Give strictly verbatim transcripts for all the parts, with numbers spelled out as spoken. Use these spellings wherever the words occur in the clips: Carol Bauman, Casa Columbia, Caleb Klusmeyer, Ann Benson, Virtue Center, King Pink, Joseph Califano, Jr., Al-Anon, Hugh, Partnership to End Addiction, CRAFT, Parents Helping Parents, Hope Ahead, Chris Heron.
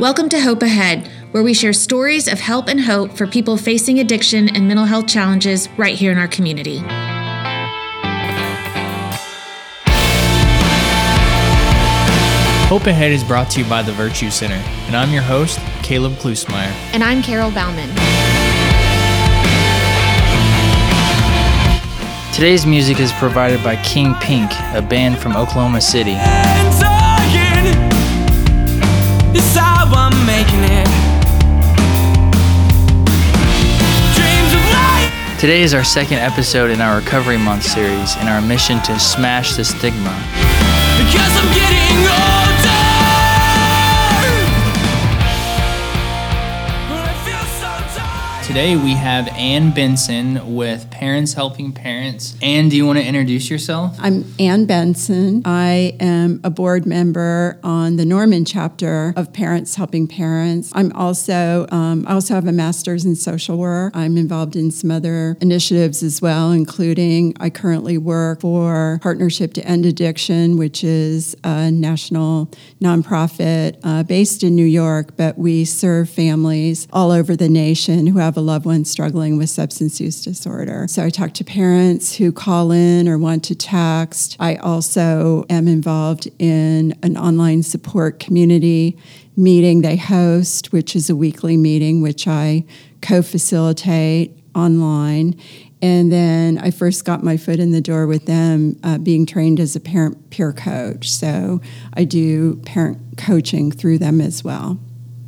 Welcome to Hope Ahead, where we share stories of help and hope for people facing addiction and mental health challenges right here in our community. Hope Ahead is brought to you by the Virtue Center, and I'm your host, Caleb Klusmeyer. And I'm Carol Bauman. Today's music is provided by King Pink, a band from Oklahoma City. Today is our second episode in our Recovery Month series and our mission to smash the stigma. Because I'm getting older. Today we have Ann Benson with Parents Helping Parents. Ann, do you want to introduce yourself? I'm Ann Benson. I am a board member on the Norman chapter of Parents Helping Parents. I'm also, um, I also have a master's in social work. I'm involved in some other initiatives as well, including I currently work for Partnership to End Addiction, which is a national nonprofit uh, based in New York, but we serve families all over the nation who have a loved one struggling with substance use disorder. So I talk to parents who call in or want to text. I also am involved in an online support community meeting they host, which is a weekly meeting, which I co-facilitate online. And then I first got my foot in the door with them uh, being trained as a parent peer coach. So I do parent coaching through them as well.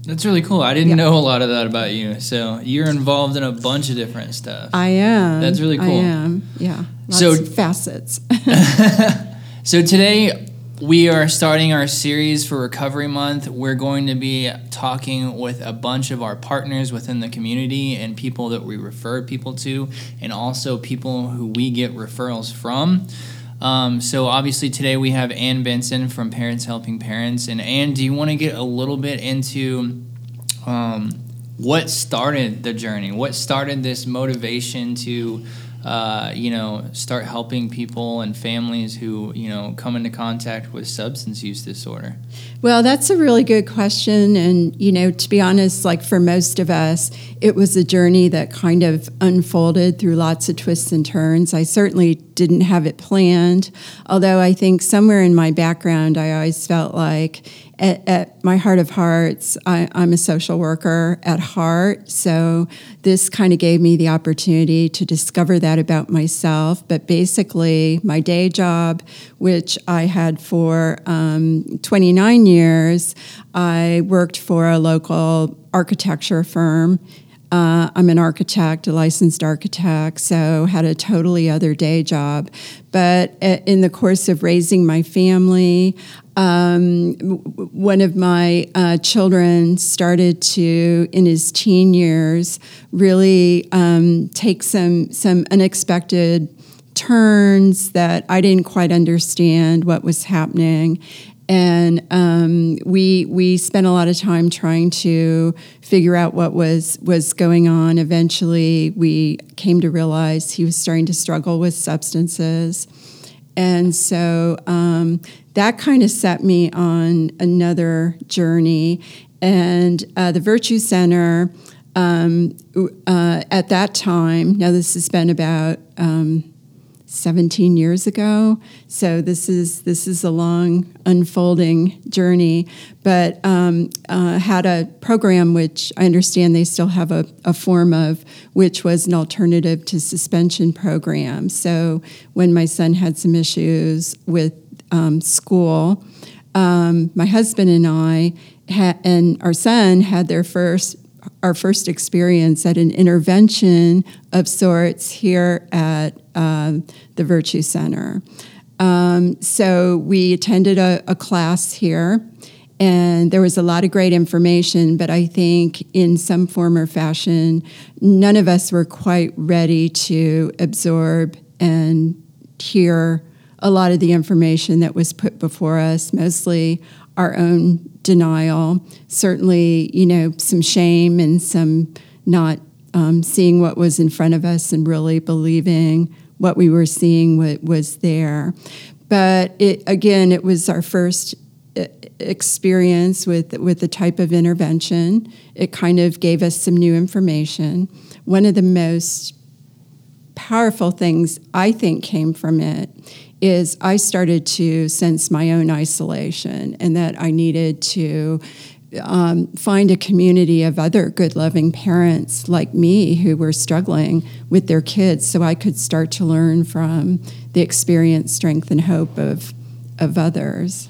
That's really cool. I didn't yeah. know a lot of that about you. So you're involved in a bunch of different stuff. I am. That's really cool. I am, yeah. Lots so, of facets. So today we are starting our series for Recovery Month. We're going to be talking with a bunch of our partners within the community and people that we refer people to and also people who we get referrals from. Um, so obviously today we have Ann Benson from Parents Helping Parents. And Ann, do you want to get a little bit into um, what started the journey? What started this motivation to, uh, you know, start helping people and families who, you know, come into contact with substance use disorder? Well, that's a really good question. And, you know, to be honest, like for most of us, it was a journey that kind of unfolded through lots of twists and turns. I certainly didn't have it planned, although I think somewhere in my background, I always felt like at, at my heart of hearts, I, I'm a social worker at heart. So this kind of gave me the opportunity to discover that about myself. But basically, my day job, which I had for um, twenty-nine years, I worked for a local architecture firm. Uh, I'm an architect, a licensed architect, so had a totally other day job. But in the course of raising my family, um, one of my uh, children started to, in his teen years, really um, take some some unexpected turns that I didn't quite understand what was happening. And um, we we spent a lot of time trying to figure out what was, was going on. Eventually, we came to realize he was starting to struggle with substances. And so um, that kind of set me on another journey. And uh, the Virtue Center um, uh, at that time, now this has been about Um, seventeen years ago. So this is this is a long unfolding journey, but um, uh, had a program, which I understand they still have a, a form of, which was an alternative to suspension program. So when my son had some issues with um, school, um, my husband and I ha- and our son had their first our first experience at an intervention of sorts here at uh, the Virtue Center. Um, so we attended a, a class here, and there was a lot of great information, but I think in some form or fashion, none of us were quite ready to absorb and hear a lot of the information that was put before us, mostly our own denial, certainly, you know, some shame and some not um, seeing what was in front of us and really believing what we were seeing, what was there. But it, again, it was our first experience with, with the type of intervention. It kind of gave us some new information. One of the most powerful things I think came from it is I started to sense my own isolation and that I needed to um, find a community of other good, loving parents like me who were struggling with their kids so I could start to learn from the experience, strength, and hope of of others.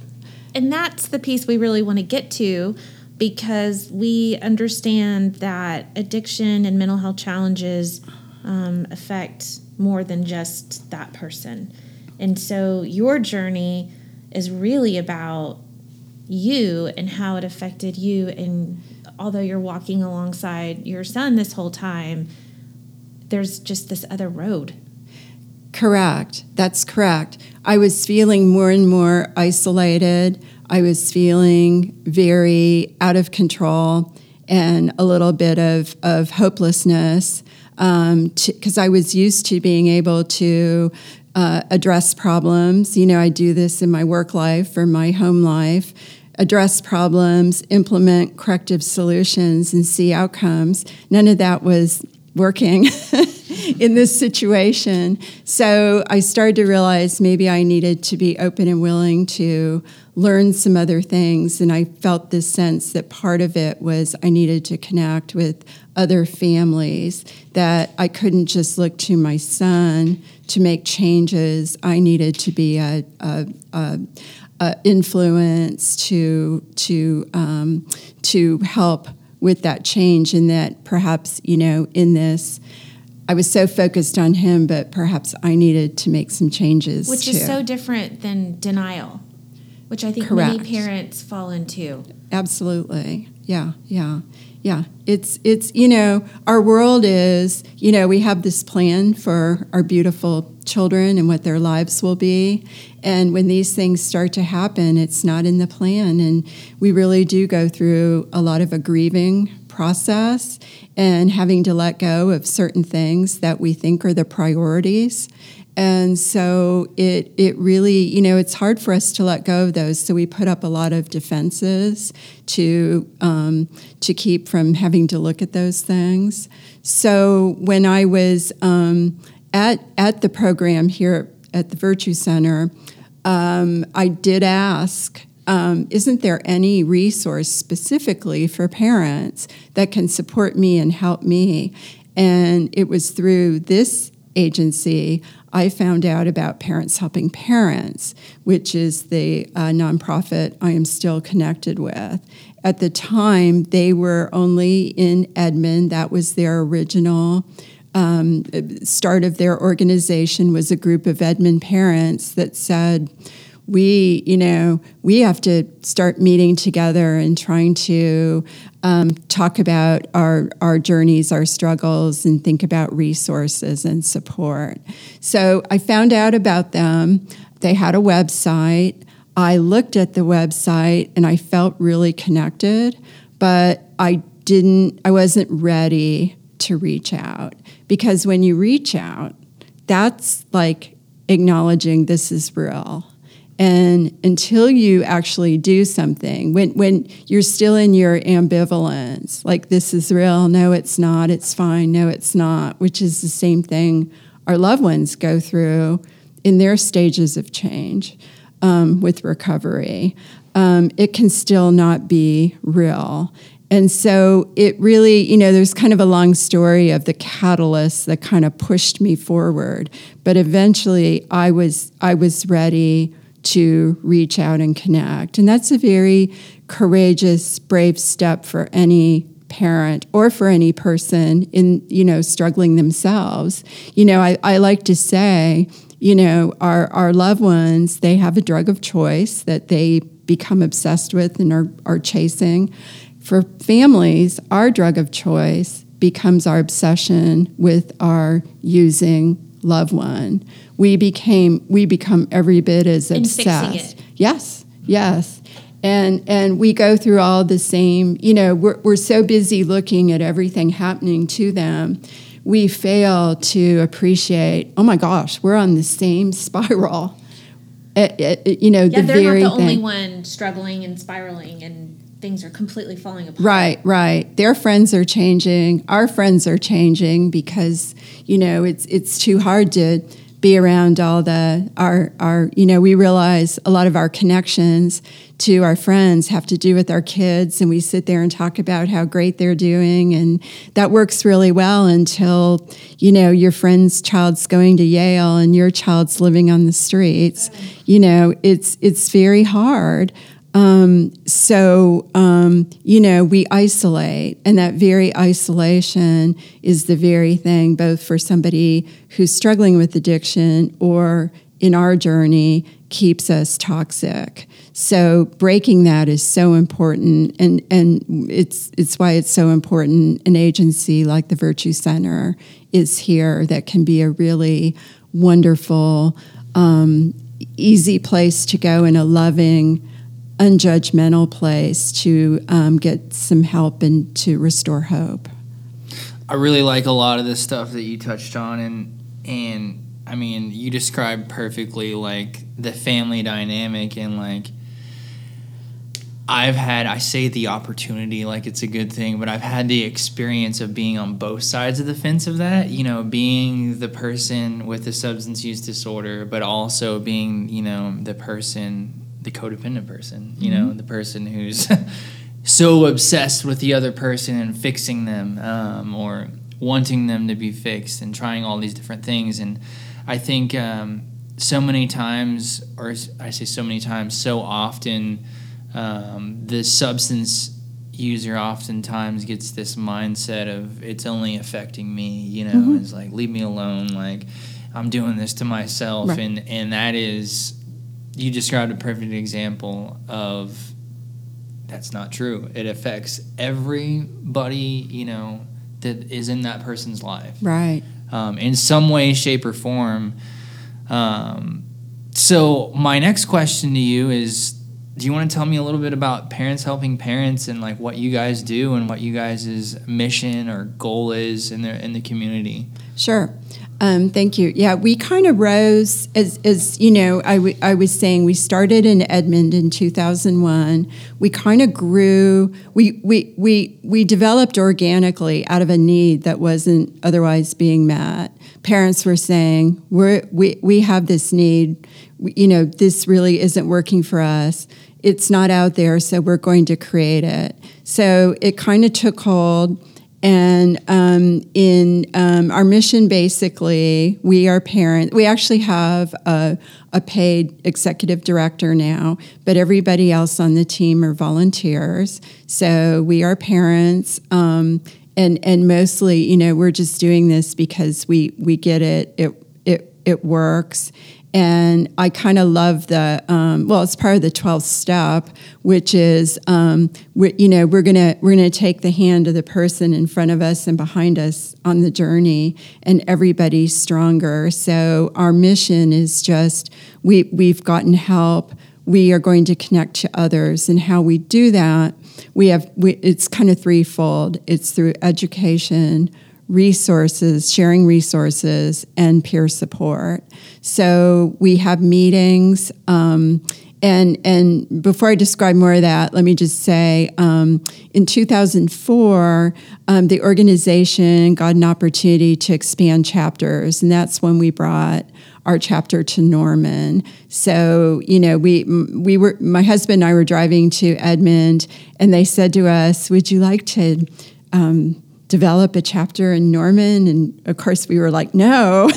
And that's the piece we really want to get to, because we understand that addiction and mental health challenges um, affect more than just that person. And so your journey is really about you and how it affected you. And although you're walking alongside your son this whole time, there's just this other road. Correct. That's correct. I was feeling more and more isolated. I was feeling very out of control and a little bit of, of hopelessness, um, because I was used to being able to Uh, address problems. You know, I do this in my work life or my home life. Address problems, implement corrective solutions, and see outcomes. None of that was working in this situation. So I started to realize maybe I needed to be open and willing to learn some other things. And I felt this sense that part of it was I needed to connect with other families, that I couldn't just look to my son to make changes. I needed to be a, a, a, a influence to to um, to help with that change, and that perhaps, you know, in this, I was so focused on him, but perhaps I needed to make some changes Which too. Is so different than denial, which I think Correct. Many parents fall into. Absolutely. Yeah, yeah. Yeah, it's, it's you know, our world is, you know, we have this plan for our beautiful children and what their lives will be. And when these things start to happen, it's not in the plan. And we really do go through a lot of a grieving process and having to let go of certain things that we think are the priorities. And so it it really, you know, it's hard for us to let go of those. So we put up a lot of defenses to um, to keep from having to look at those things. So when I was um, at at the program here at the Virtue Center, um, I did ask, um, isn't there any resource specifically for parents that can support me and help me? And it was through this agency I found out about Parents Helping Parents, which is the uh, nonprofit I am still connected with. At the time, they were only in Edmond. That was their original um, start of their organization, was a group of Edmond parents that said, we, you know, we have to start meeting together and trying to um, talk about our, our journeys, our struggles, and think about resources and support. So I found out about them. They had a website. I looked at the website and I felt really connected, but I didn't, I wasn't ready to reach out, because when you reach out, that's like acknowledging this is real. And until you actually do something, when when you're still in your ambivalence, like this is real, no, it's not, it's fine, no, it's not, which is the same thing our loved ones go through in their stages of change um, with recovery, um, it can still not be real. And so it really, you know, there's kind of a long story of the catalyst that kind of pushed me forward. But eventually I was I was ready to reach out and connect. And that's a very courageous, brave step for any parent or for any person in, you know, struggling themselves. You know, I, I like to say, you know, our, our loved ones, they have a drug of choice that they become obsessed with and are, are chasing. For families, our drug of choice becomes our obsession with our using loved one. We became, we become every bit as obsessed. And fixing it. Yes, yes, and and we go through all the same. You know, we're we're so busy looking at everything happening to them, we fail to appreciate, oh my gosh, we're on the same spiral. uh, uh, you know, yeah, the very thing. Yeah, they're not the only one struggling and spiraling, and things are completely falling apart. Right, right. Their friends are changing. Our friends are changing because, you know, it's it's too hard to be around all the, our, our, you know, we realize a lot of our connections to our friends have to do with our kids, and we sit there and talk about how great they're doing, and that works really well until, you know, your friend's child's going to Yale and your child's living on the streets. You know, it's, it's very hard. Um, so, um, you know, we isolate, and that very isolation is the very thing, both for somebody who's struggling with addiction or in our journey, keeps us toxic. So breaking that is so important, and, and it's, it's why it's so important an agency like the Virtue Center is here, that can be a really wonderful, um, easy place to go, in a loving, unjudgmental place to um, get some help and to restore hope. I really like a lot of the stuff that you touched on, and and I mean, you described perfectly, like, the family dynamic, and, like, I've had, I say the opportunity like it's a good thing, but I've had the experience of being on both sides of the fence of that, you know, being the person with the substance use disorder, but also being, you know, the person, the codependent person, you know, mm-hmm. the person who's so obsessed with the other person and fixing them, um, or wanting them to be fixed, and trying all these different things. And I think um, so many times, or I say so many times, so often, um, the substance user oftentimes gets this mindset of, it's only affecting me, you know, mm-hmm. it's like, leave me alone, like, I'm doing this to myself. Right. And, and that is... You described a perfect example of that's not true. It affects everybody, you know, that is in that person's life. Right. Um, in some way, shape, or form. Um, so my next question to you is, do you want to tell me a little bit about Parents Helping Parents, and, like, what you guys do and what you guys' mission or goal is in the, in the community? Sure. Um, thank you. Yeah, we kind of rose, as, as you know, I, w- I was saying, we started in Edmond in two thousand one. We kind of grew, we, we, we, we developed organically out of a need that wasn't otherwise being met. Parents were saying, we're, we, we have this need, we, you know, this really isn't working for us. It's not out there, so we're going to create it. So it kind of took hold. And um, in um, our mission, basically, we are parents. We actually have a, a paid executive director now, but everybody else on the team are volunteers. So we are parents, um, and and mostly, you know, we're just doing this because we we get it. It it it works. And I kind of love the, um, well, it's part of the twelfth step, which is, um, we, you know, we're gonna we're gonna take the hand of the person in front of us and behind us on the journey, and everybody's stronger. So our mission is just, we we've gotten help. We are going to connect to others, and how we do that, we have. We, it's kind of threefold. It's through education, resources, sharing resources, and peer support. So we have meetings, um, and and before I describe more of that, let me just say, um, in two thousand four, um, the organization got an opportunity to expand chapters, and that's when we brought our chapter to Norman. So, you know, we we were my husband and I were driving to Edmond, and they said to us, "Would you like to?" Um, develop a chapter in Norman? And of course we were like, no,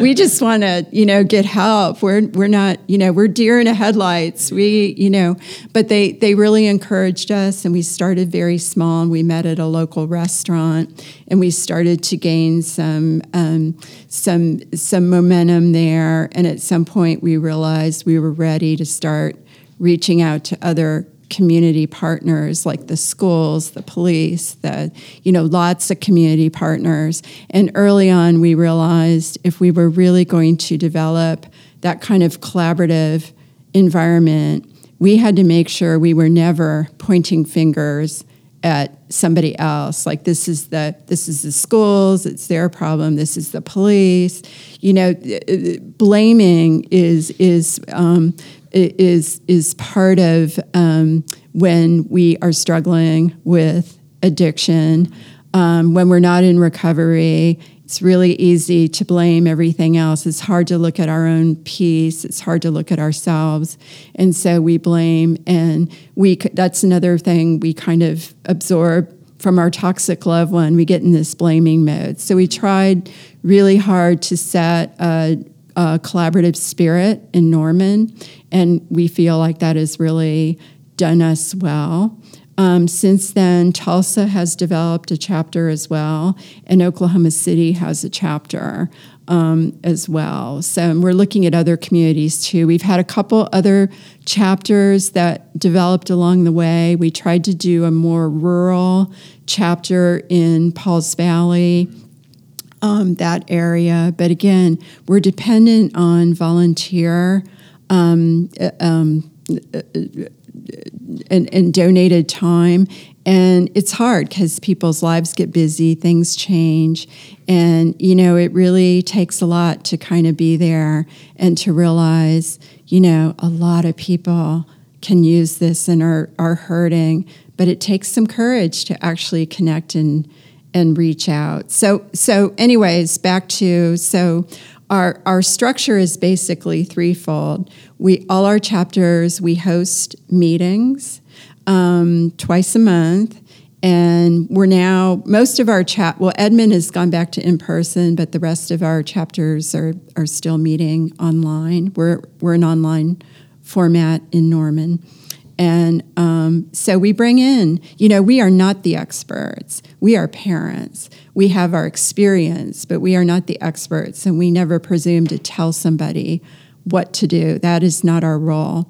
we just want to, you know, get help. We're, we're not, you know, we're deer in the headlights. We, you know, but they, they really encouraged us, and we started very small, and we met at a local restaurant, and we started to gain some, um, some, some momentum there. And at some point we realized we were ready to start reaching out to other community partners, like the schools, the police, the, you know, lots of community partners. And early on, we realized if we were really going to develop that kind of collaborative environment, we had to make sure we were never pointing fingers at somebody else, like this is the this is the schools, it's their problem, this is the police. You know, blaming is is um, is is part of um, when we are struggling with addiction, um, when we're not in recovery. It's really easy to blame everything else. It's hard to look at our own piece. It's hard to look at ourselves. And so we blame, and we that's another thing we kind of absorb from our toxic loved one. We get in this blaming mode. So we tried really hard to set a, a collaborative spirit in Norman, and we feel like that has really done us well. Um, since then, Tulsa has developed a chapter as well, and Oklahoma City has a chapter um, as well. So we're looking at other communities, too. We've had a couple other chapters that developed along the way. We tried to do a more rural chapter in Pauls Valley, um, that area. But again, we're dependent on volunteer um, um, And, and donated time, and it's hard because people's lives get busy, things change, and you know it really takes a lot to kind of be there and to realize you know a lot of people can use this and are are hurting, but it takes some courage to actually connect and and reach out. So so anyways, back to so. Our our structure is basically threefold. We all our chapters we host meetings um, twice a month, and we're now most of our chat. Well, Edmond has gone back to in person, but the rest of our chapters are are still meeting online. We're we're an online format in Norman. And um, so we bring in, you know, we are not the experts. We are parents. We have our experience, but we are not the experts, and we never presume to tell somebody what to do. That is not our role.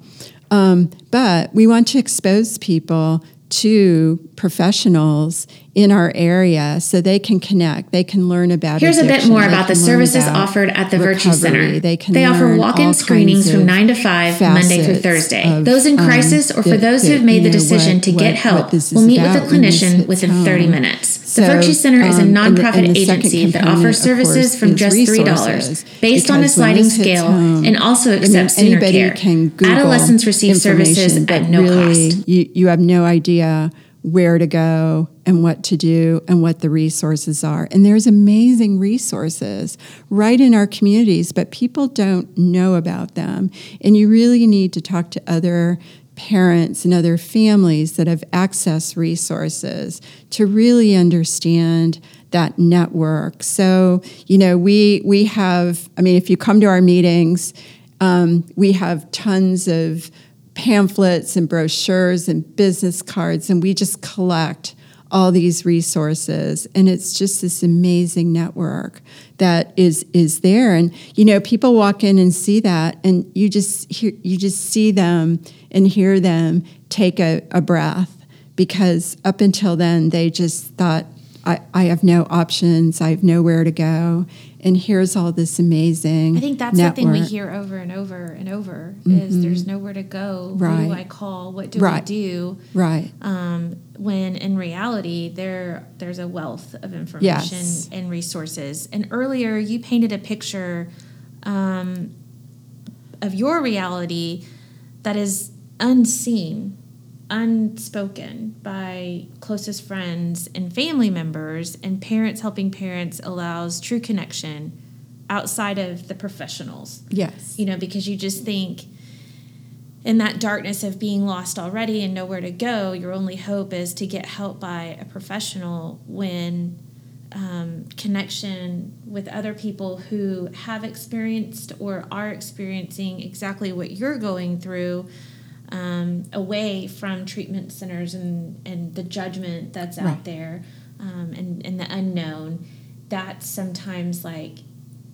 Um, but we want to expose people to professionals in our area so they can connect. They can learn about Here's addiction. A bit more about the services offered at the Virtue Center. They, can they offer walk-in screenings from nine to five, Monday through Thursday. Of, those in crisis um, or for the, those who have made the decision what, to get what, help what will meet with a clinician within home. thirty minutes. So, the Virtue Center um, is a nonprofit and the, and the agency that offers services course, from just three dollars based on a sliding scale home, and also accepts I mean, sooner care. Can Adolescents receive services at no really, cost. You, you have no idea where to go and what to do and what the resources are. And there's amazing resources right in our communities, but people don't know about them. And you really need to talk to other parents and other families that have access resources to really understand that network. So, you know, we we have, I mean, if you come to our meetings, um, we have tons of pamphlets and brochures and business cards, and we just collect all these resources, and it's just this amazing network that is is there. And you know, people walk in and see that, and you just hear, you just see them and hear them take a, a breath, because up until then they just thought, I, I have no options, I have nowhere to go, and here's all this amazing I think that's network. The thing we hear over and over and over mm-hmm. is there's nowhere to go. Right. Who do I call? What do right. I do? Right. Um, when in reality, there there's a wealth of information yes. and resources. And earlier, you painted a picture um, of your reality that is unseen, unspoken by closest friends and family members, and Parents Helping Parents allows true connection outside of the professionals. Yes. You know, because you just think in that darkness of being lost already and nowhere to go, your only hope is to get help by a professional, when um, connection with other people who have experienced or are experiencing exactly what you're going through, Um, away from treatment centers and, and the judgment that's out right. there um, and, and the unknown, that's sometimes like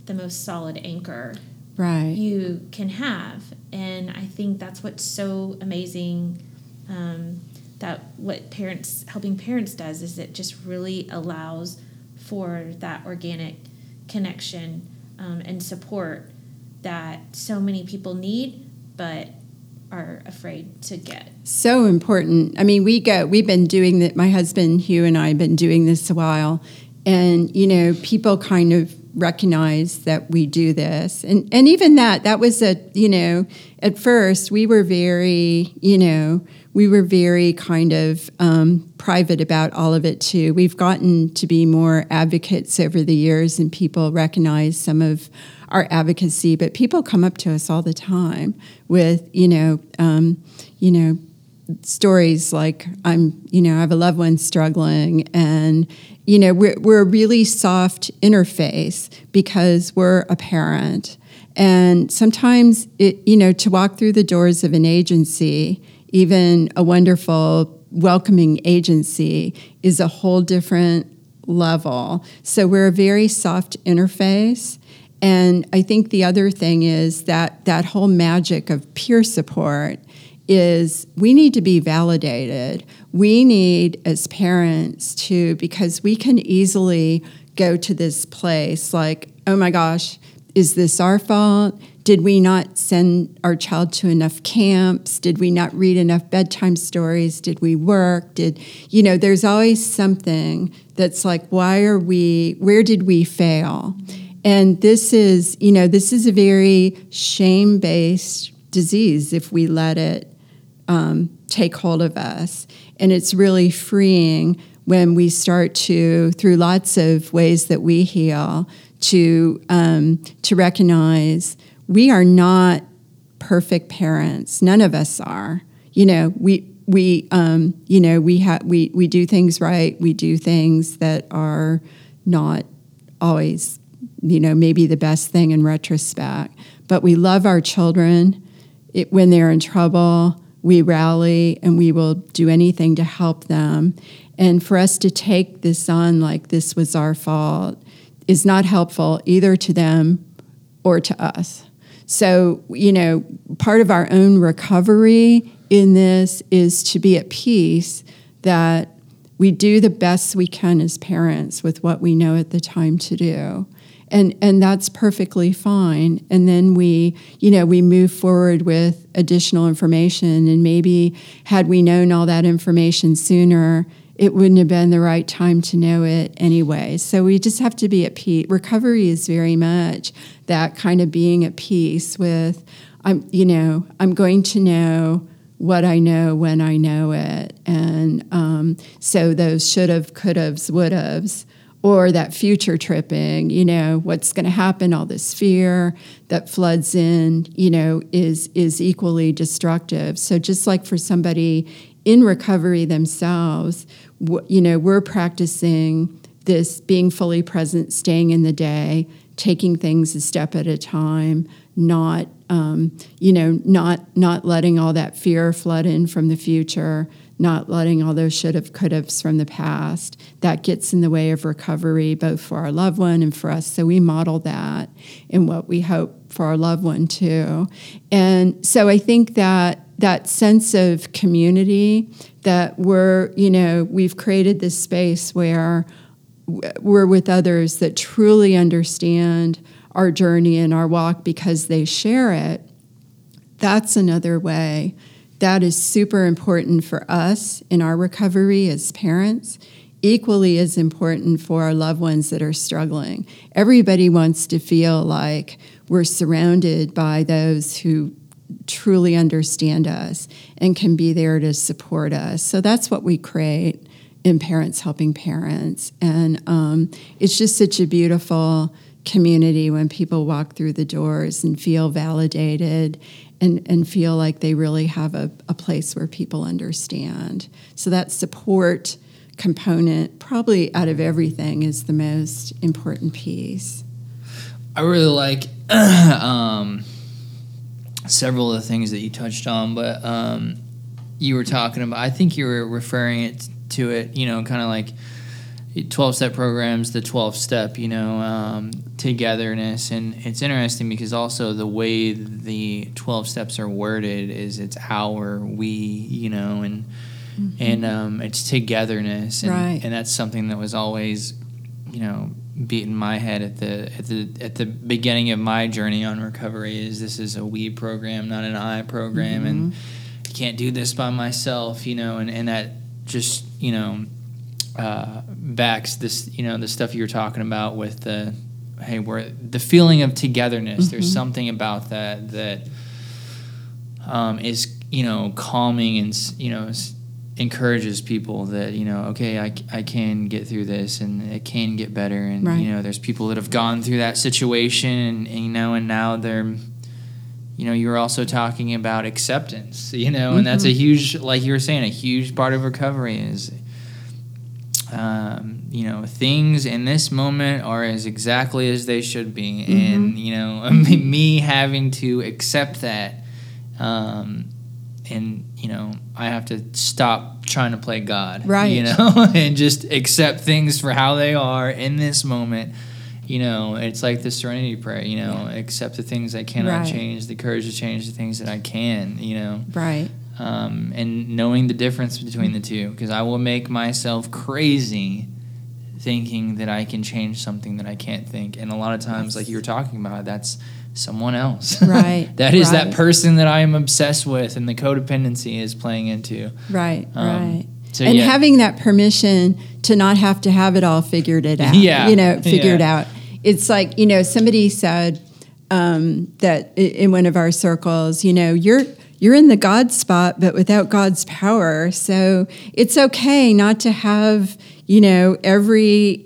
the most solid anchor right. you can have. And I think that's what's so amazing um, that what Parents Helping Parents does is it just really allows for that organic connection um, and support that so many people need, but are afraid to get. So important. I mean, we go, we've been doing that. My husband, Hugh, and I have been doing this a while. And, you know, people kind of recognize that we do this. And, and even that, that was a, you know, at first we were very, you know, we were very kind of um, private about all of it too. We've gotten to be more advocates over the years, and people recognize some of our advocacy, but people come up to us all the time with, you know, um, you know, stories like I'm, you know, I have a loved one struggling, and, you know, we're, we're a really soft interface because we're a parent. And sometimes, it, you know, to walk through the doors of an agency, even a wonderful, welcoming agency, is a whole different level. So we're a very soft interface. And I think the other thing is that that whole magic of peer support is we need to be validated. We need, as parents, to, because we can easily go to this place like, oh my gosh, is this our fault? Did we not send our child to enough camps? Did we not read enough bedtime stories? Did we work? Did, you know, there's always something that's like, why are we, where did we fail? And this is, you know, this is a very shame-based disease if we let it um, take hold of us. And it's really freeing when we start to, through lots of ways that we heal, to um, to recognize we are not perfect parents. None of us are. You know, we we um, you know we have we we do things right. We do things that are not always, you know, maybe the best thing in retrospect. But we love our children. It, when they're in trouble, we rally and we will do anything to help them. And for us to take this on like this was our fault is not helpful either to them or to us. So, you know, part of our own recovery in this is to be at peace that we do the best we can as parents with what we know at the time to do. And and that's perfectly fine. And then we, you know, we move forward with additional information. And maybe had we known all that information sooner, it wouldn't have been the right time to know it anyway. So we just have to be at peace. Recovery is very much that kind of being at peace with, I'm, you know, I'm going to know what I know when I know it. And um, so those should have, could have's, would have's, or that future tripping, you know, what's going to happen, all this fear that floods in, you know, is is equally destructive. So just like for somebody in recovery themselves, w- you know, we're practicing this being fully present, staying in the day, taking things a step at a time, not, um, you know, not not letting all that fear flood in from the future, not letting all those should have, could have's from the past. That gets in the way of recovery, both for our loved one and for us. So we model that in what we hope for our loved one too. And so I think that that sense of community that we're, you know, we've created this space where we're with others that truly understand our journey and our walk because they share it. That's another way. That is super important for us in our recovery as parents, equally as important for our loved ones that are struggling. Everybody wants to feel like we're surrounded by those who truly understand us and can be there to support us. So that's what we create in Parents Helping Parents. And um, it's just such a beautiful community when people walk through the doors and feel validated and, and feel like they really have a, a place where people understand. So that support component, probably out of everything, is the most important piece. I really like um, several of the things that you touched on, but um, you were talking about, I think you were referring it to it, you know, kind of like twelve-step programs, the twelve-step, you know, um, togetherness. And it's interesting because also the way the twelve steps are worded is it's our, we, you know, and mm-hmm. and um, it's togetherness. And, right. And that's something that was always, you know, beating my head at the at the at the beginning of my journey on recovery is this is a we program, not an I program, mm-hmm. and I can't do this by myself, you know, and, and that just, you know, uh, backs this, you know, the stuff you were talking about with the hey, we're the feeling of togetherness. Mm-hmm. There's something about that that um, is, you know, calming and, you know, encourages people that, you know, okay, I, I can get through this and it can get better. And, right. you know, there's people that have gone through that situation and, and, you know, and now they're, you know, you were also talking about acceptance, you know, mm-hmm. and that's a huge, like you were saying, a huge part of recovery is, um, you know, things in this moment are as exactly as they should be. Mm-hmm. And, you know, me having to accept that, um, and, you know, I have to stop trying to play God, right? You know, and just accept things for how they are in this moment. You know, it's like the serenity prayer, you know, yeah. accept the things I cannot right. change, the courage to change the things that I can, you know. Right. Um, and knowing the difference between the two, because I will make myself crazy thinking that I can change something that I can't think. And a lot of times, yes. like you were talking about, that's someone else. Right. that is right. that person that I am obsessed with and the codependency is playing into. Right, um, right. So, and yeah. having that permission to not have to have it all figured it out. Yeah. You know, figured yeah. out. It's like, you know, somebody said um, that in one of our circles, you know, you're you're in the God spot, but without God's power. So it's okay not to have, you know, every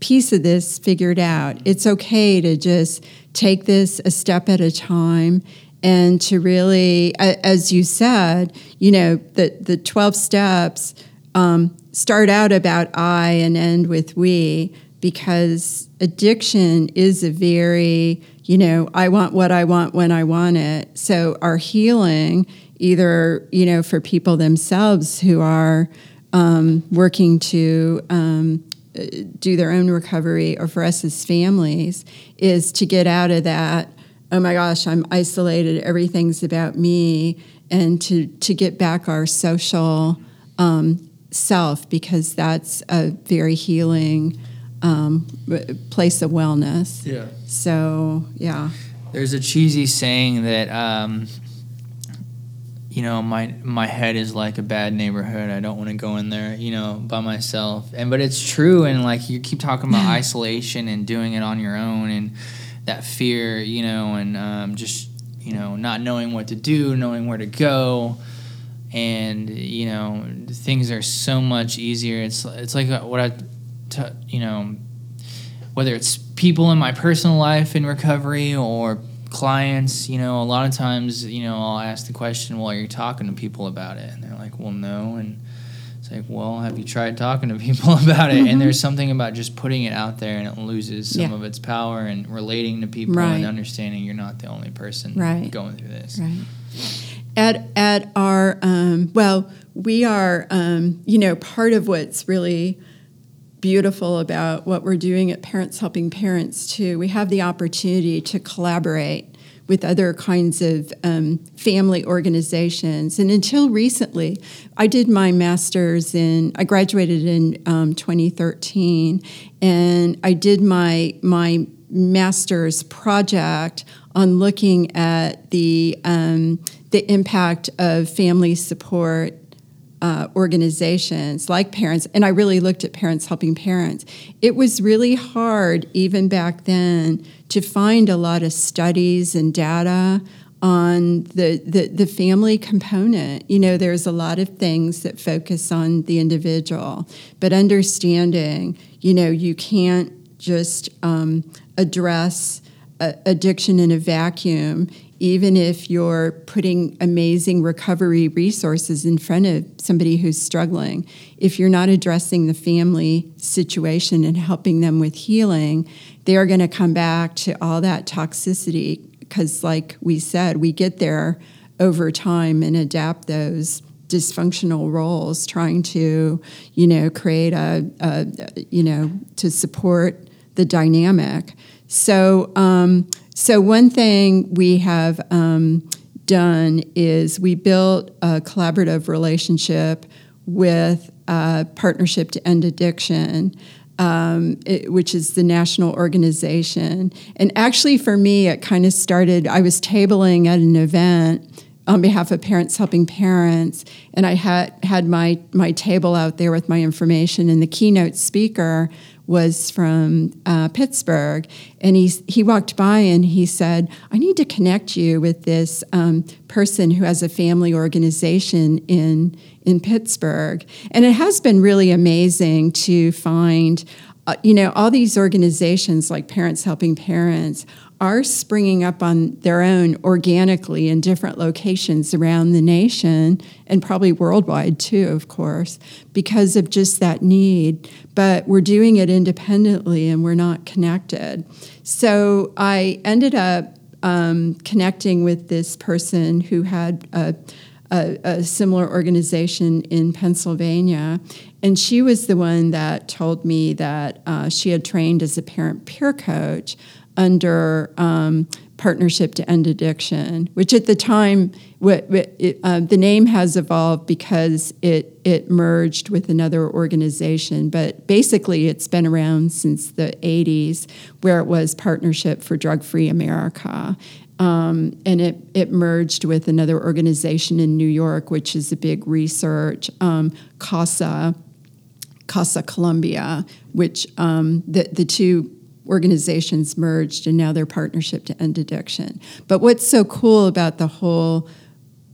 piece of this figured out. It's okay to just take this a step at a time and to really, as you said, you know, the, the twelve steps um, start out about I and end with we, because addiction is a very, you know, I want what I want when I want it. So our healing, either, you know, for people themselves who are um, working to um, do their own recovery, or for us as families, is to get out of that, oh my gosh, I'm isolated, everything's about me, and to, to get back our social um, self, because that's a very healing um, place of wellness. Yeah. So, yeah. There's a cheesy saying that, um, you know, my my head is like a bad neighborhood. I don't want to go in there, you know, by myself. And but it's true, and, like, you keep talking about isolation and doing it on your own and that fear, you know, and um, just, you know, not knowing what to do, knowing where to go, and, you know, things are so much easier. It's it's like what I, t- you know, whether it's people in my personal life in recovery or clients, you know, a lot of times, you know, I'll ask the question, well, are you talking to people about it? And they're like, well, no. And it's like, well, have you tried talking to people about it? Mm-hmm. And there's something about just putting it out there, and it loses some yeah. of its power, and relating to people right. and understanding you're not the only person right. going through this. Right. At at our, um, well, we are, um, you know, part of what's really beautiful about what we're doing at Parents Helping Parents, too, we have the opportunity to collaborate with other kinds of um, family organizations. And until recently, I did my master's in, I graduated in um, twenty thirteen, and I did my my master's project on looking at the um, the impact of family support uh, organizations like Parents, and I really looked at Parents Helping Parents. It was really hard, even back then, to find a lot of studies and data on the, the, the family component. You know, there's a lot of things that focus on the individual, but understanding, you know, you can't just um, address uh, addiction in a vacuum, even if you're putting amazing recovery resources in front of somebody who's struggling. If you're not addressing the family situation and helping them with healing, they are going to come back to all that toxicity, because, like we said, we get there over time and adapt those dysfunctional roles, trying to, you know, create a, a you know, to support the dynamic. So, um, so one thing we have um, done is we built a collaborative relationship with uh, Partnership to End Addiction. um, it, which is the national organization. And actually for me, it kind of started, I was tabling at an event on behalf of Parents Helping Parents, and I had, had my, my table out there with my information, and the keynote speaker was from uh, Pittsburgh, and he, he walked by and he said, I need to connect you with this um, person who has a family organization in in Pittsburgh. And it has been really amazing to find, uh, you know, all these organizations like Parents Helping Parents are springing up on their own organically in different locations around the nation, and probably worldwide too, of course, because of just that need. But we're doing it independently and we're not connected. So I ended up um, connecting with this person who had a, a, a similar organization in Pennsylvania. And she was the one that told me that uh, she had trained as a parent peer coach under um, Partnership to End Addiction, which at the time, what, what, it, uh, the name has evolved because it it merged with another organization, but basically it's been around since the eighties, where it was Partnership for Drug-Free America. Um, and it, it merged with another organization in New York, which is a big research, um, Casa, Casa Columbia, which um, the, the two organizations merged, and now their Partnership to End Addiction. But what's so cool about the whole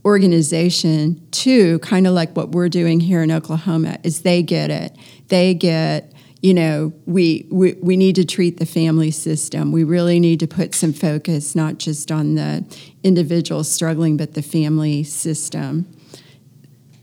organization, too, kind of like what we're doing here in Oklahoma, is they get it. They get, you know, we, we we need to treat the family system. We really need to put some focus not just on the individual struggling, but the family system.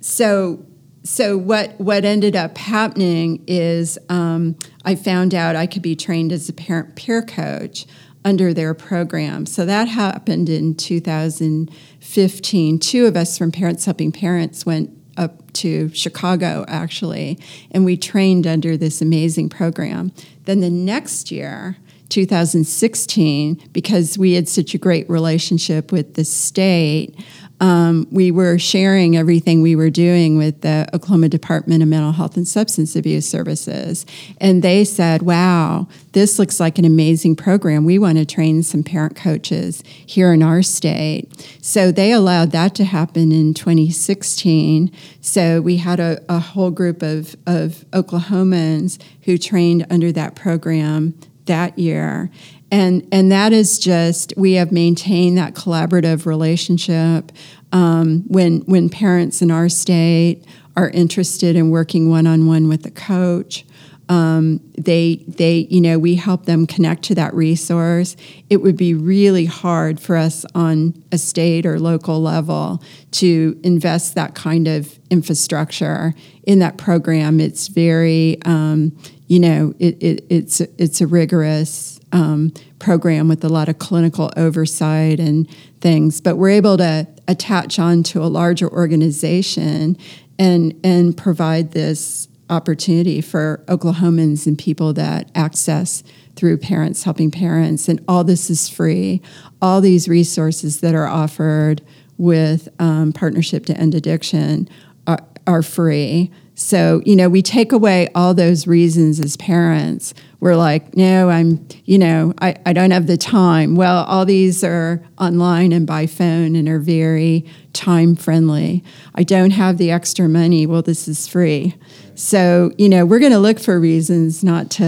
So... So what, what ended up happening is um, I found out I could be trained as a parent peer coach under their program. So that happened in two thousand fifteen. Two of us from Parents Helping Parents went up to Chicago, actually, and we trained under this amazing program. Then the next year, two thousand sixteen, because we had such a great relationship with the state, Um, we were sharing everything we were doing with the Oklahoma Department of Mental Health and Substance Abuse Services. And they said, wow, this looks like an amazing program. We want to train some parent coaches here in our state. So they allowed that to happen in twenty sixteen. So we had a, a whole group of, of Oklahomans who trained under that program that year. And and that is just, we have maintained that collaborative relationship. Um, when when parents in our state are interested in working one-on-one with a coach, um, they they you know we help them connect to that resource. It would be really hard for us on a state or local level to invest that kind of infrastructure in that program. It's very um, you know it, it it's it's a rigorous Um, program with a lot of clinical oversight and things, but we're able to attach on to a larger organization and and provide this opportunity for Oklahomans and people that access through Parents Helping Parents. And all this is free. All these resources that are offered with um, Partnership to End Addiction are, are free. So, you know, we take away all those reasons as parents. We're like, no, I'm, you know, I, I don't have the time. Well, all these are online and by phone and are very time friendly. I don't have the extra money. Well, this is free. So, you know, we're going to look for reasons not to,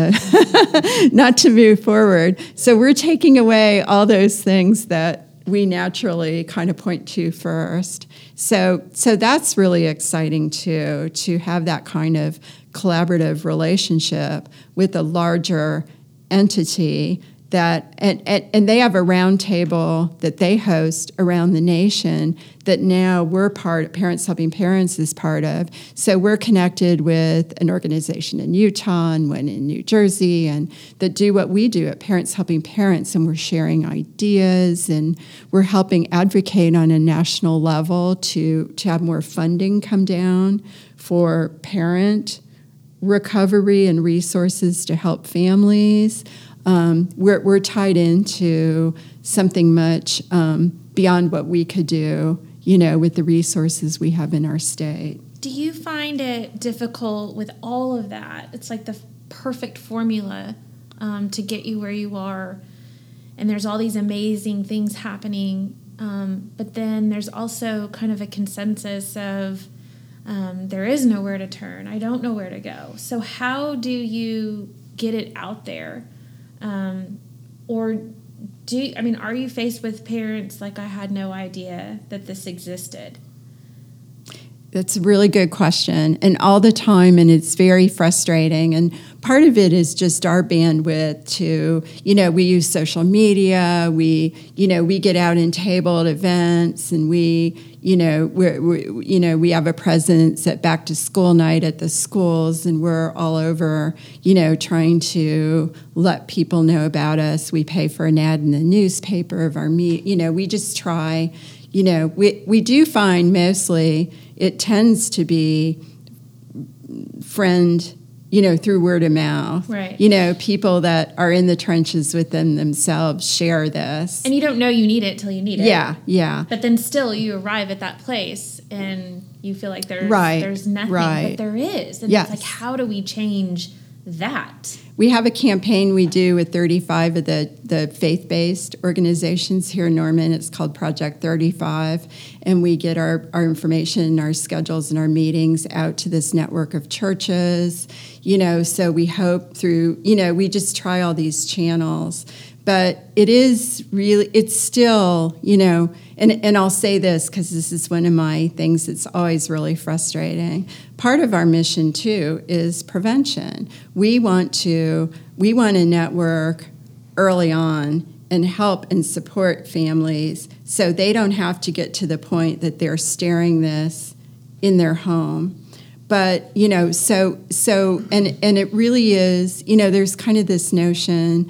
not to move forward. So we're taking away all those things that we naturally kind of point to first. So so that's really exciting too, to have that kind of collaborative relationship with a larger entity that, and, and, and they have a round table that they host around the nation that now we're part, Parents Helping Parents is part of. So we're connected with an organization in Utah and one in New Jersey, and that do what we do at Parents Helping Parents, and we're sharing ideas, and we're helping advocate on a national level to, to have more funding come down for parent recovery and resources to help families. Um, we're, we're tied into something much um, beyond what we could do, you know, with the resources we have in our state. Do you find it difficult with all of that? It's like the perfect formula um, to get you where you are. And there's all these amazing things happening. Um, but then there's also kind of a consensus of um, there is nowhere to turn. I don't know where to go. So how do you get it out there? Um, or do you, I mean, are you faced with parents like, I had no idea that this existed? That's a really good question, and all the time, and it's very frustrating. And part of it is just our bandwidth to, you know, we use social media, we, you know, we get out and table at events, and we, you know, we're, we, you know, we have a presence at back to school night at the schools, and we're all over, you know, trying to let people know about us. We pay for an ad in the newspaper of our meet, you know, we just try, you know, we we do find mostly. It tends to be friend, you know, through word of mouth. Right. You know, people that are in the trenches with them themselves share this. And you don't know you need it till you need it. Yeah, yeah. But then still you arrive at that place and you feel like there's, right. there's nothing, right. but there is. And yes. It's like, how do we change that? We have a campaign we do with thirty-five of the, the faith-based organizations here in Norman. It's called Project thirty-five, and we get our, our information and our schedules and our meetings out to this network of churches, you know, so we hope through, you know, we just try all these channels. But it is really, it's still, you know, and, and I'll say this because this is one of my things that's always really frustrating. Part of our mission, too, is prevention. We want to, we want to network early on and help and support families so they don't have to get to the point that they're staring this in their home. But, you know, so, so and, and it really is, you know, there's kind of this notion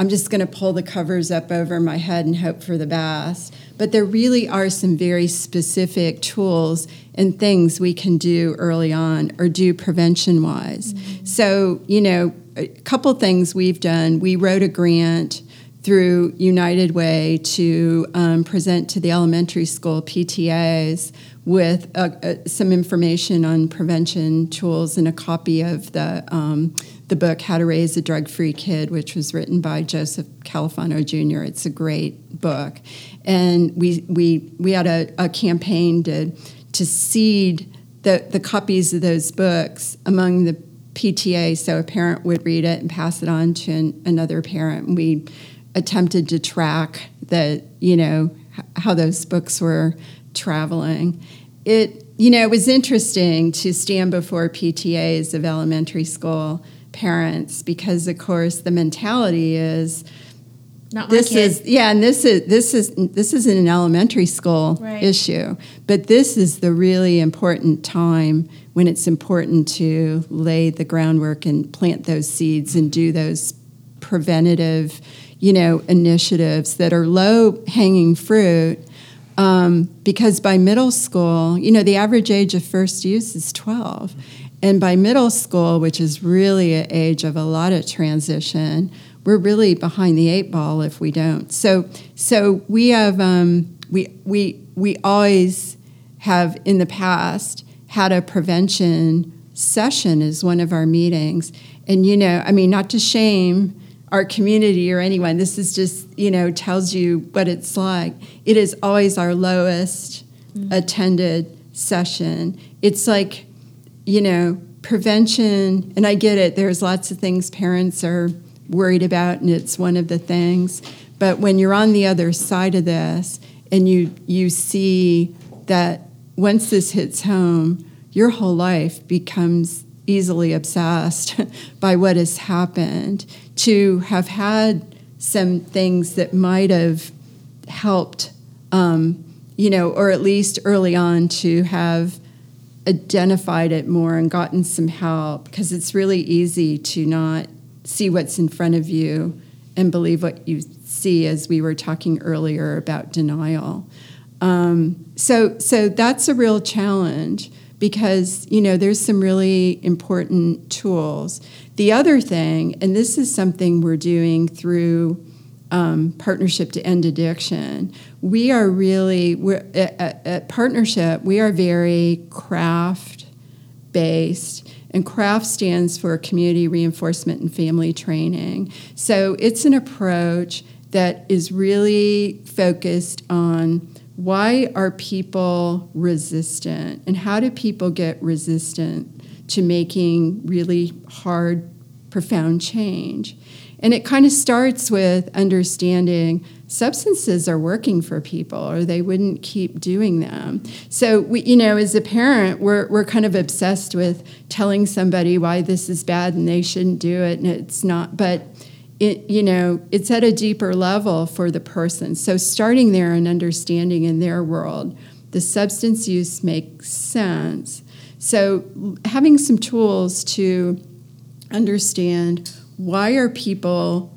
I'm just going to pull the covers up over my head and hope for the best. But there really are some very specific tools and things we can do early on or do prevention-wise. Mm-hmm. So, you know, a couple things we've done. We wrote a grant through United Way to um, present to the elementary school P T As with uh, uh, some information on prevention tools and a copy of the um, the book How to Raise a Drug-Free Kid, which was written by Joseph Califano, Junior It's a great book. And we we we had a, a campaign to to seed the, the copies of those books among the P T A, so a parent would read it and pass it on to an, another parent. And we attempted to track the, you know, how those books were traveling. It, you know, it was interesting to stand before P T As of elementary school parents because, of course, the mentality is not this is yeah, and this is this is this isn't an elementary school right. issue, but this is the really important time when it's important to lay the groundwork and plant those seeds and do those preventative, you know, initiatives that are low-hanging fruit. Um, because by middle school, you know, the average age of first use is twelve. And by middle school, which is really an age of a lot of transition, we're really behind the eight ball if we don't. So, so we have um, we we we always have in the past had a prevention session as one of our meetings, and you know, I mean, not to shame our community or anyone. This is just you know tells you what it's like. It is always our lowest mm-hmm. attended session. It's like. You know, prevention, and I get it, there's lots of things parents are worried about, and it's one of the things. But when you're on the other side of this and you you see that once this hits home, your whole life becomes easily obsessed by what has happened. To have had some things that might have helped, um, you know, or at least early on to have identified it more and gotten some help, because it's really easy to not see what's in front of you and believe what you see, as we were talking earlier about denial. Um, so so that's a real challenge, because you know there's some really important tools. The other thing, and this is something we're doing through Um, Partnership to End Addiction. We are really, we're, at, at Partnership, we are very CRAFT based, and CRAFT stands for Community Reinforcement and Family Training. So it's an approach that is really focused on why are people resistant and how do people get resistant to making really hard, profound change. And it kind of starts with understanding substances are working for people or they wouldn't keep doing them. So, we, you know, as a parent, we're we're kind of obsessed with telling somebody why this is bad and they shouldn't do it and it's not. But, it, you know, it's at a deeper level for the person. So starting there and understanding in their world, the substance use makes sense. So having some tools to understand why are people,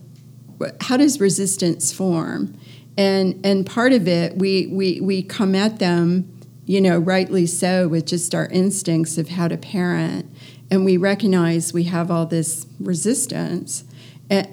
how does resistance form? And and part of it, we, we, we come at them, you know, rightly so, with just our instincts of how to parent. And we recognize we have all this resistance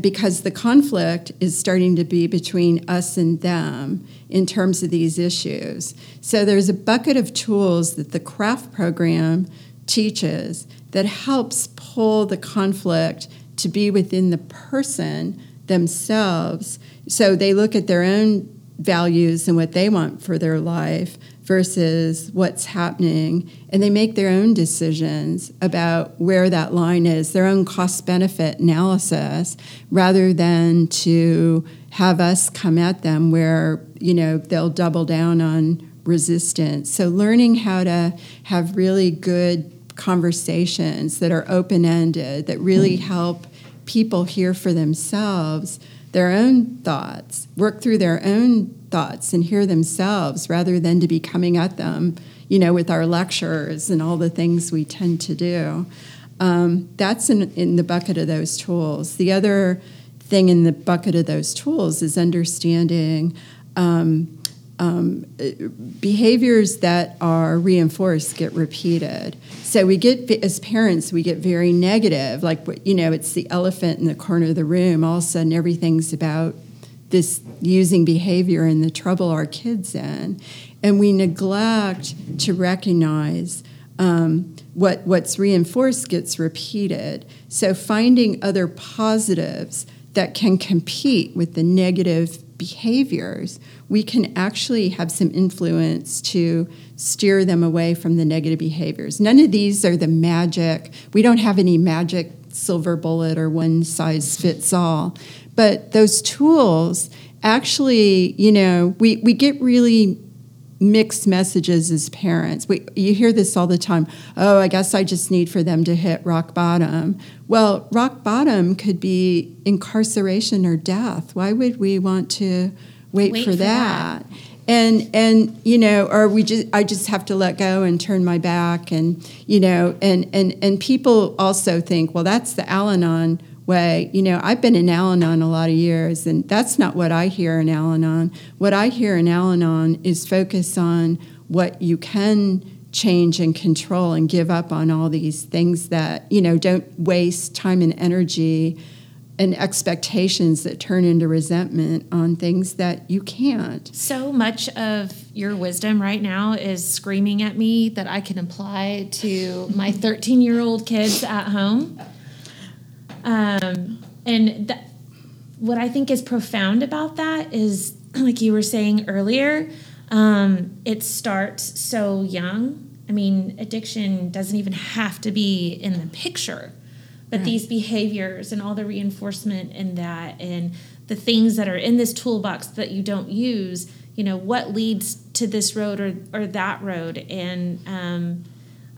because the conflict is starting to be between us and them in terms of these issues. So there's a bucket of tools that the CRAFT program teaches that helps pull the conflict to be within the person themselves, so they look at their own values and what they want for their life versus what's happening, and they make their own decisions about where that line is, their own cost-benefit analysis, rather than to have us come at them where, you know, they'll double down on resistance. So learning how to have really good conversations that are open-ended, that really help people hear for themselves their own thoughts, work through their own thoughts and hear themselves rather than to be coming at them, you know, with our lectures and all the things we tend to do. Um, that's in, in the bucket of those tools. The other thing in the bucket of those tools is understanding um, Um, behaviors that are reinforced get repeated. So we get, as parents, we get very negative. Like, you know, it's the elephant in the corner of the room. All of a sudden, everything's about this using behavior and the trouble our kids in. And we neglect to recognize um, what what's reinforced gets repeated. So finding other positives that can compete with the negative behaviors, we can actually have some influence to steer them away from the negative behaviors. None of these are the magic. We don't have any magic silver bullet or one size fits all. But those tools actually, you know, we, we get really mixed messages as parents. We, you hear this all the time. Oh, I guess I just need for them to hit rock bottom. Well, rock bottom could be incarceration or death. Why would we want to wait, wait for, for that? that? And and you know, or we just I just have to let go and turn my back, and you know, and and and people also think, well, that's the Al-Anon way. You know, I've been in Al-Anon a lot of years, and that's not what I hear in Al-Anon. What I hear in Al-Anon is focus on what you can change and control and give up on all these things that, you know, don't waste time and energy and expectations that turn into resentment on things that you can't. So much of your wisdom right now is screaming at me that I can apply to my thirteen-year-old kids at home. Um, and th- what I think is profound about that is, like you were saying earlier, um, it starts so young. I mean, addiction doesn't even have to be in the picture, but right. These behaviors and all the reinforcement in that and the things that are in this toolbox that you don't use, you know, what leads to this road or, or that road. And, um,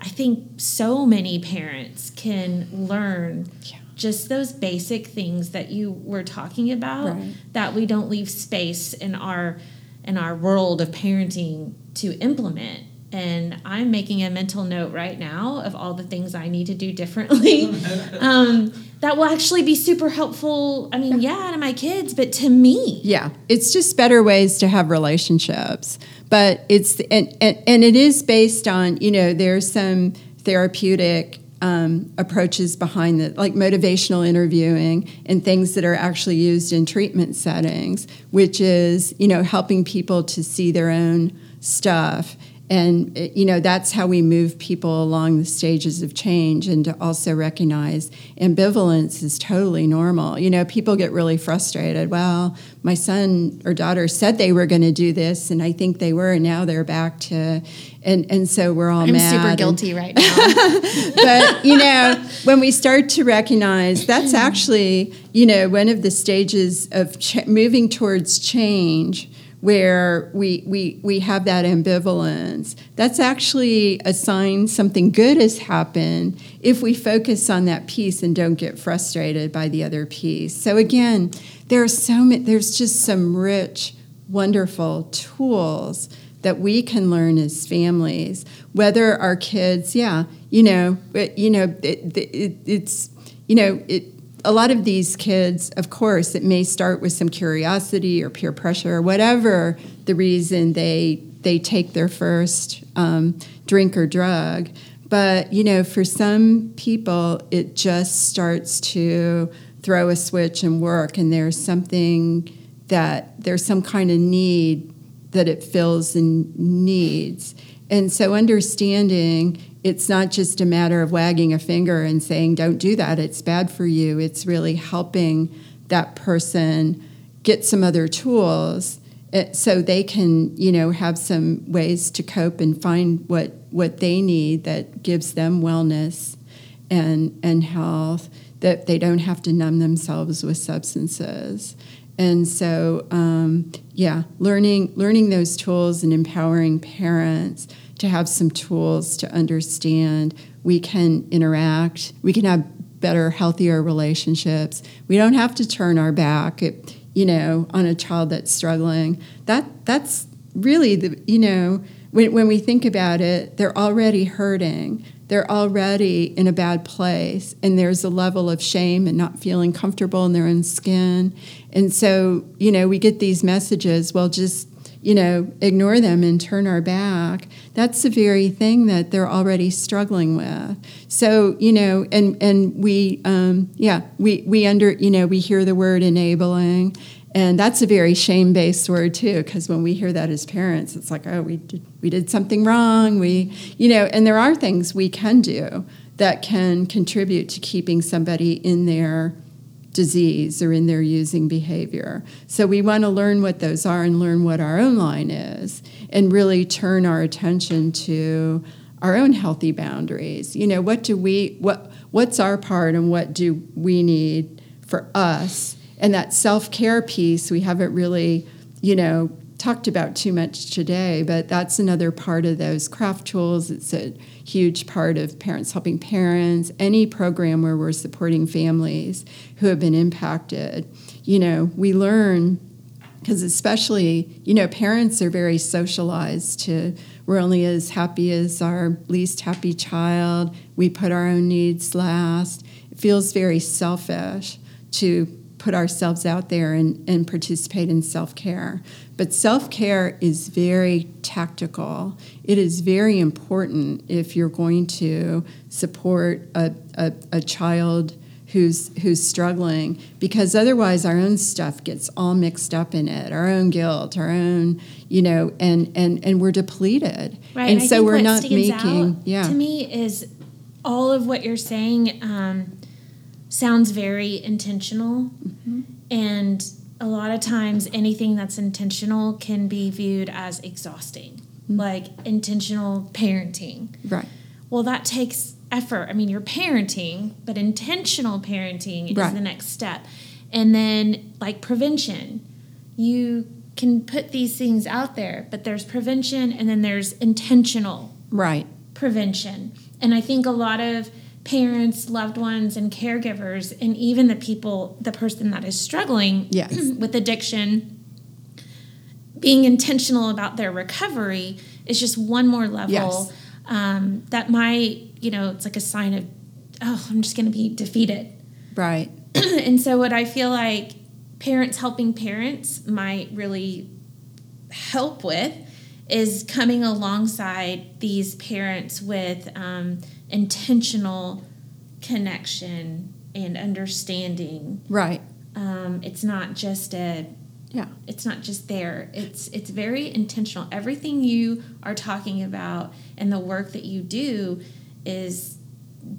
I think so many parents can learn yeah. just those basic things that you were talking about, right. that we don't leave space in our in our world of parenting to implement. And I'm making a mental note right now of all the things I need to do differently um, that will actually be super helpful. I mean, yeah, to my kids, but to me. Yeah, it's just better ways to have relationships. But it's and, and, and it is based on, you know, there's some therapeutic Um, approaches behind that, like motivational interviewing and things that are actually used in treatment settings, which is, you know, helping people to see their own stuff And, you know, that's how we move people along the stages of change, and to also recognize ambivalence is totally normal. You know, people get really frustrated. Well, my son or daughter said they were going to do this, and I think they were, and now they're back to, and, and so we're all I'm mad. I'm super guilty and, right now. But, you know, when we start to recognize that's actually, you know, one of the stages of ch- moving towards change, where we we we have that ambivalence, that's actually a sign something good has happened if we focus on that piece and don't get frustrated by the other piece. So again, there are so many, there's just some rich, wonderful tools that we can learn as families, whether our kids, yeah, you know, it, you know, it, it, it's, you know, it. A lot of these kids, of course, it may start with some curiosity or peer pressure or whatever the reason they they take their first um, drink or drug. But, you know, for some people, it just starts to throw a switch and work, and there's something that there's some kind of need that it fills and needs. And so understanding it's not just a matter of wagging a finger and saying, don't do that, it's bad for you. It's really helping that person get some other tools so they can, you know, have some ways to cope and find what, what they need that gives them wellness and and health, that they don't have to numb themselves with substances. And so, um, yeah, learning learning those tools and empowering parents to have some tools to understand we can interact, we can have better, healthier relationships. We don't have to turn our back, at, you know, on a child that's struggling. That that's really the, you know, when when we think about it, they're already hurting. They're already in a bad place, and there's a level of shame and not feeling comfortable in their own skin. And so, you know, we get these messages, well, just, you know, ignore them and turn our back. That's the very thing that they're already struggling with. So, you know, and and we, um, yeah, we, we under, you know, we hear the word enabling, and that's a very shame-based word too, because when we hear that as parents, it's like, oh, we did, we did something wrong. We, you know, and there are things we can do that can contribute to keeping somebody in their disease or in their using behavior. So we want to learn what those are and learn what our own line is, and really turn our attention to our own healthy boundaries. You know, what do we, what what's our part, and what do we need for us? And that self-care piece, we haven't really, you know, talked about too much today, but that's another part of those CRAFT tools. It's a huge part of Parents Helping Parents, any program where we're supporting families who have been impacted. You know, we learn, because especially, you know, parents are very socialized to, we're only as happy as our least happy child. We put our own needs last. It feels very selfish to put ourselves out there and, and participate in self-care. But self-care is very tactical. It is very important if you're going to support a, a, a child who's who's struggling, because otherwise our own stuff gets all mixed up in it, our own guilt, our own, you know, and and, and we're depleted. Right. And I so think we're what not stands making out yeah. to me is all of what you're saying um sounds very intentional, mm-hmm. and a lot of times anything that's intentional can be viewed as exhausting, mm-hmm. like intentional parenting. Right. Well, that takes effort. I mean, you're parenting, but intentional parenting right. is the next step. And then, like prevention, you can put these things out there, but there's prevention, and then there's intentional right. prevention. And I think a lot of parents, loved ones, and caregivers, and even the people, the person that is struggling yes. with addiction, being intentional about their recovery is just one more level yes. um, that might, you know, it's like a sign of, oh, I'm just going to be defeated. Right. And so what I feel like Parents Helping Parents might really help with is coming alongside these parents with um, intentional connection and understanding. Right. Um, it's not just a Yeah. It's not just there. It's it's very intentional. Everything you are talking about and the work that you do is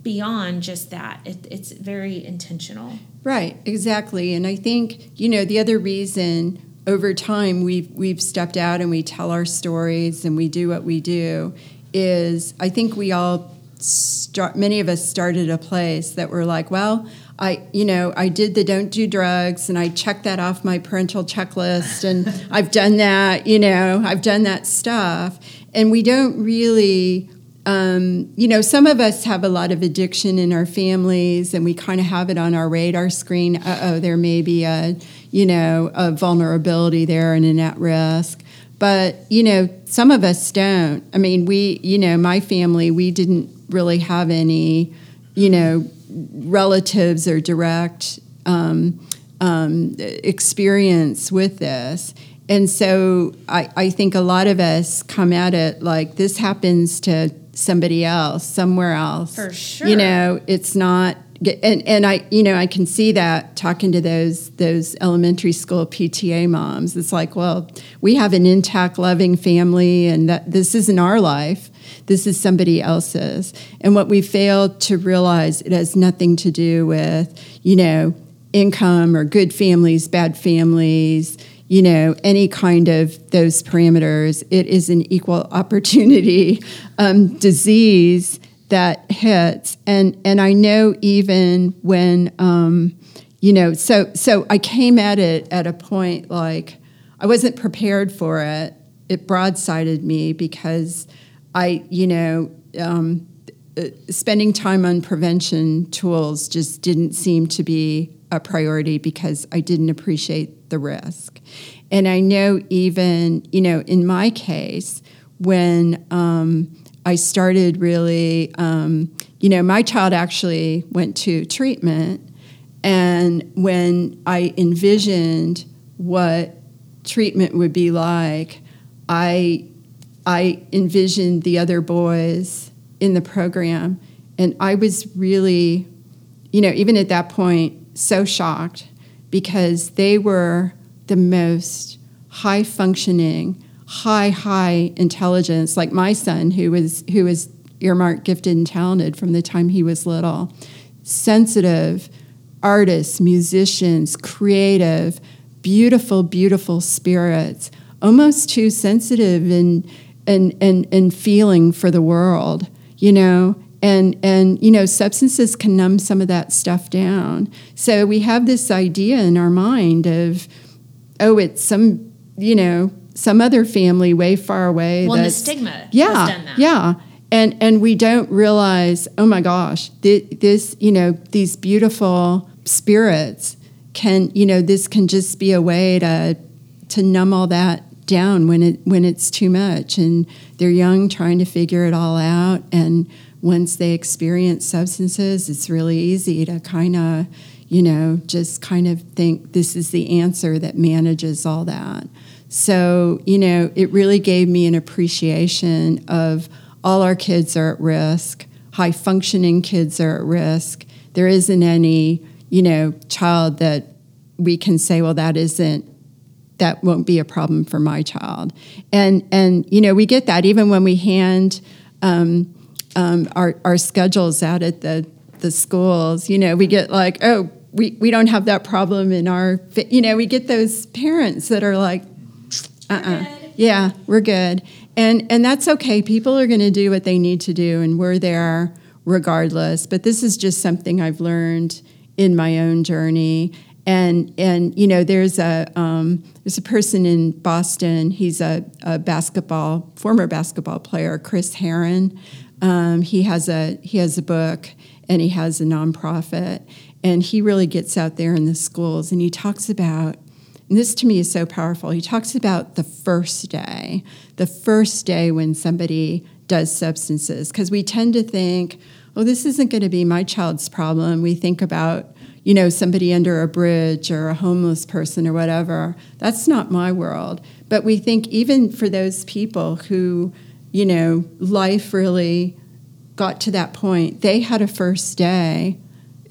beyond just that. It, it's very intentional. Right, exactly. And I think, you know, the other reason over time we've, we've stepped out and we tell our stories and we do what we do is I think we all start, many of us started a place that we're like, well, I, you know, I did the don't do drugs and I checked that off my parental checklist and I've done that, you know, I've done that stuff. And we don't really, um, you know, some of us have a lot of addiction in our families and we kind of have it on our radar screen. Uh-oh, there may be a, you know, a vulnerability there and an at risk. But, you know, some of us don't. I mean, we, you know, my family, we didn't really have any, you know, relatives or direct um, um, experience with this. And so I, I think a lot of us come at it like this happens to somebody else, somewhere else. For sure. You know, it's not, and, and I, you know, I can see that talking to those those elementary school P T A moms. It's like, well, we have an intact, loving family, and that this isn't our life. This is somebody else's. And what we fail to realize, it has nothing to do with, you know, income or good families, bad families, you know, any kind of those parameters. It is an equal opportunity um, disease that hits. And and I know even when, um, you know, so so I came at it at a point like I wasn't prepared for it. It broadsided me because I, you know, um, spending time on prevention tools just didn't seem to be a priority because I didn't appreciate the risk. And I know even, you know, in my case, when um, I started really, um, you know, my child actually went to treatment. And when I envisioned what treatment would be like, I... I envisioned the other boys in the program, and I was really, you know, even at that point, so shocked because they were the most high-functioning, high, high intelligence, like my son, who was who was earmarked, gifted, and talented from the time he was little, sensitive, artists, musicians, creative, beautiful, beautiful spirits, almost too sensitive and And, and and feeling for the world, you know, and, and, you know, substances can numb some of that stuff down. So we have this idea in our mind of, oh, it's some, you know, some other family way far away. Well, that's, the stigma yeah, has done that. Yeah. And, and we don't realize, oh, my gosh, th- this, you know, these beautiful spirits can, you know, this can just be a way to to numb all that down when it when it's too much, and they're young, trying to figure it all out. And once they experience substances, it's really easy to kind of, you know, just kind of think this is the answer that manages all that. So, you know, it really gave me an appreciation of all our kids are at risk, high functioning kids are at risk. There isn't any, you know, child that we can say, well, that isn't that won't be a problem for my child. And, and you know, we get that even when we hand um, um, our, our schedules out at the, the schools, you know, we get like, oh, we, we don't have that problem in our, you know, we get those parents that are like, uh-uh, yeah, we're good. And, and that's okay. People are going to do what they need to do, and we're there regardless. But this is just something I've learned in my own journey. And, and you know, there's a um, there's a person in Boston, he's a, a basketball, former basketball player, Chris Heron. Um, he has a he has a book, and he has a nonprofit. And he really gets out there in the schools, and he talks about, and this to me is so powerful, he talks about the first day, the first day when somebody does substances. Because we tend to think, oh, this isn't going to be my child's problem. We think about, you know, somebody under a bridge or a homeless person or whatever. That's not my world. But we think even for those people who, you know, life really got to that point, they had a first day,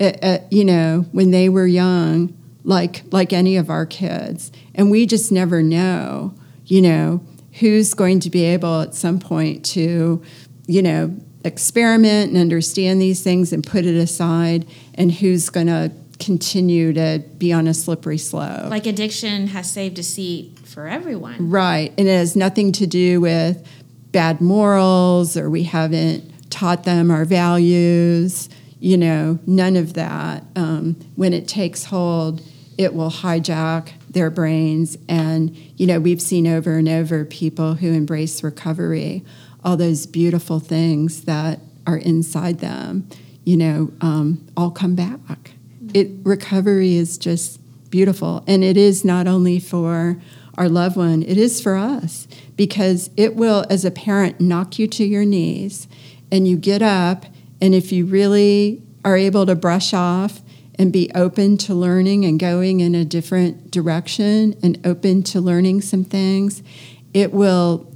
at, at, you know, when they were young like like any of our kids. And we just never know, you know, who's going to be able at some point to, you know, experiment and understand these things and put it aside, and who's going to continue to be on a slippery slope. Like, addiction has saved a seat for everyone. Right. And it has nothing to do with bad morals or we haven't taught them our values, you know, none of that. Um, when it takes hold, it will hijack their brains. And, you know, we've seen over and over people who embrace recovery, all those beautiful things that are inside them, you know, um, all come back. It recovery is just beautiful. And it is not only for our loved one, it is for us, because it will, as a parent, knock you to your knees, and you get up, and if you really are able to brush off and be open to learning and going in a different direction and open to learning some things, it will,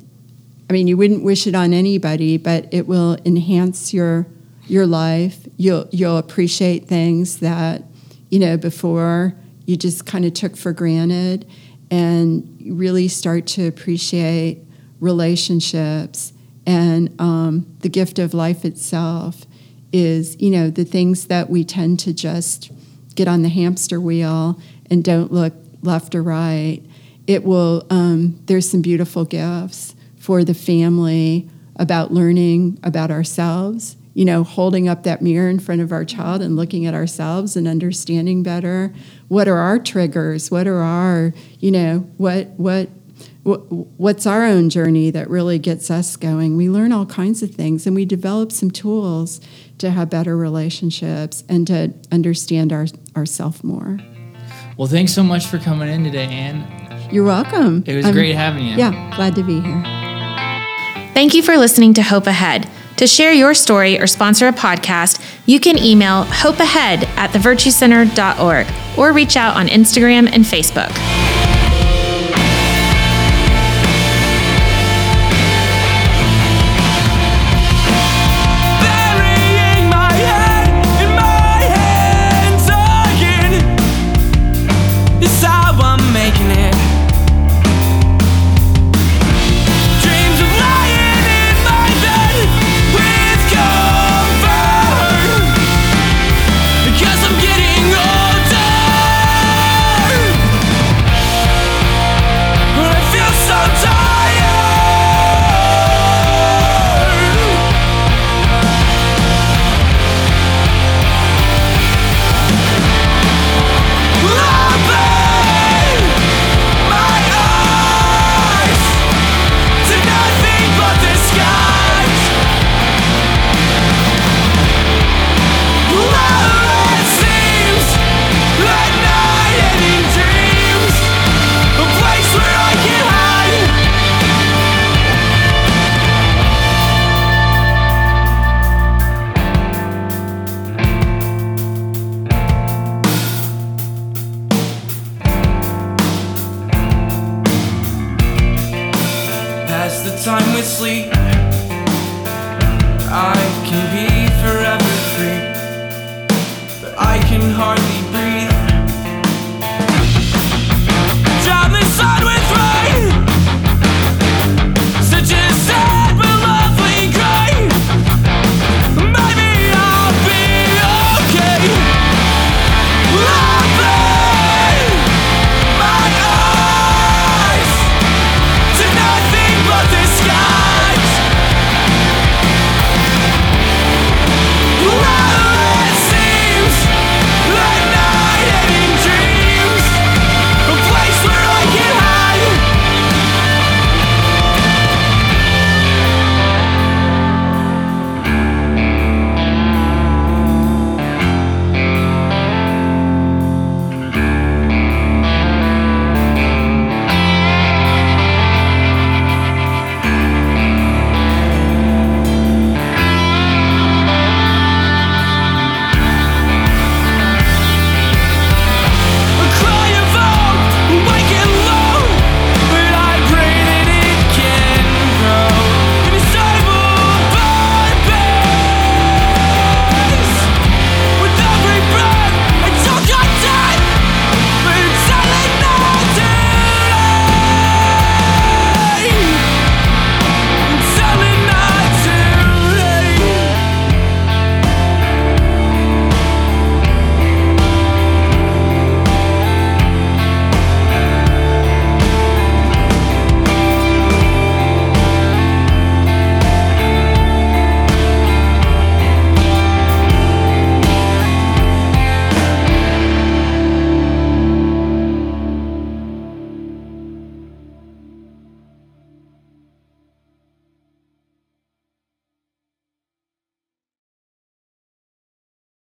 I mean, you wouldn't wish it on anybody, but it will enhance your your life. You'll you'll appreciate things that, you know, before you just kind of took for granted, and really start to appreciate relationships. And um, the gift of life itself is, you know, the things that we tend to just get on the hamster wheel and don't look left or right. It will, um, there's some beautiful gifts for the family about learning about ourselves, you know, holding up that mirror in front of our child and looking at ourselves and understanding better. What are our triggers? What are our, you know, what, what, what's our own journey that really gets us going? We learn all kinds of things, and we develop some tools to have better relationships and to understand our ourselves more. Well, thanks so much for coming in today, Ann. You're welcome. It was I'm, great having you. Yeah, glad to be here. Thank you for listening to Hope Ahead. To share your story or sponsor a podcast, you can email hopeahead at the virtue center dot org or reach out on Instagram and Facebook. I can hardly breathe.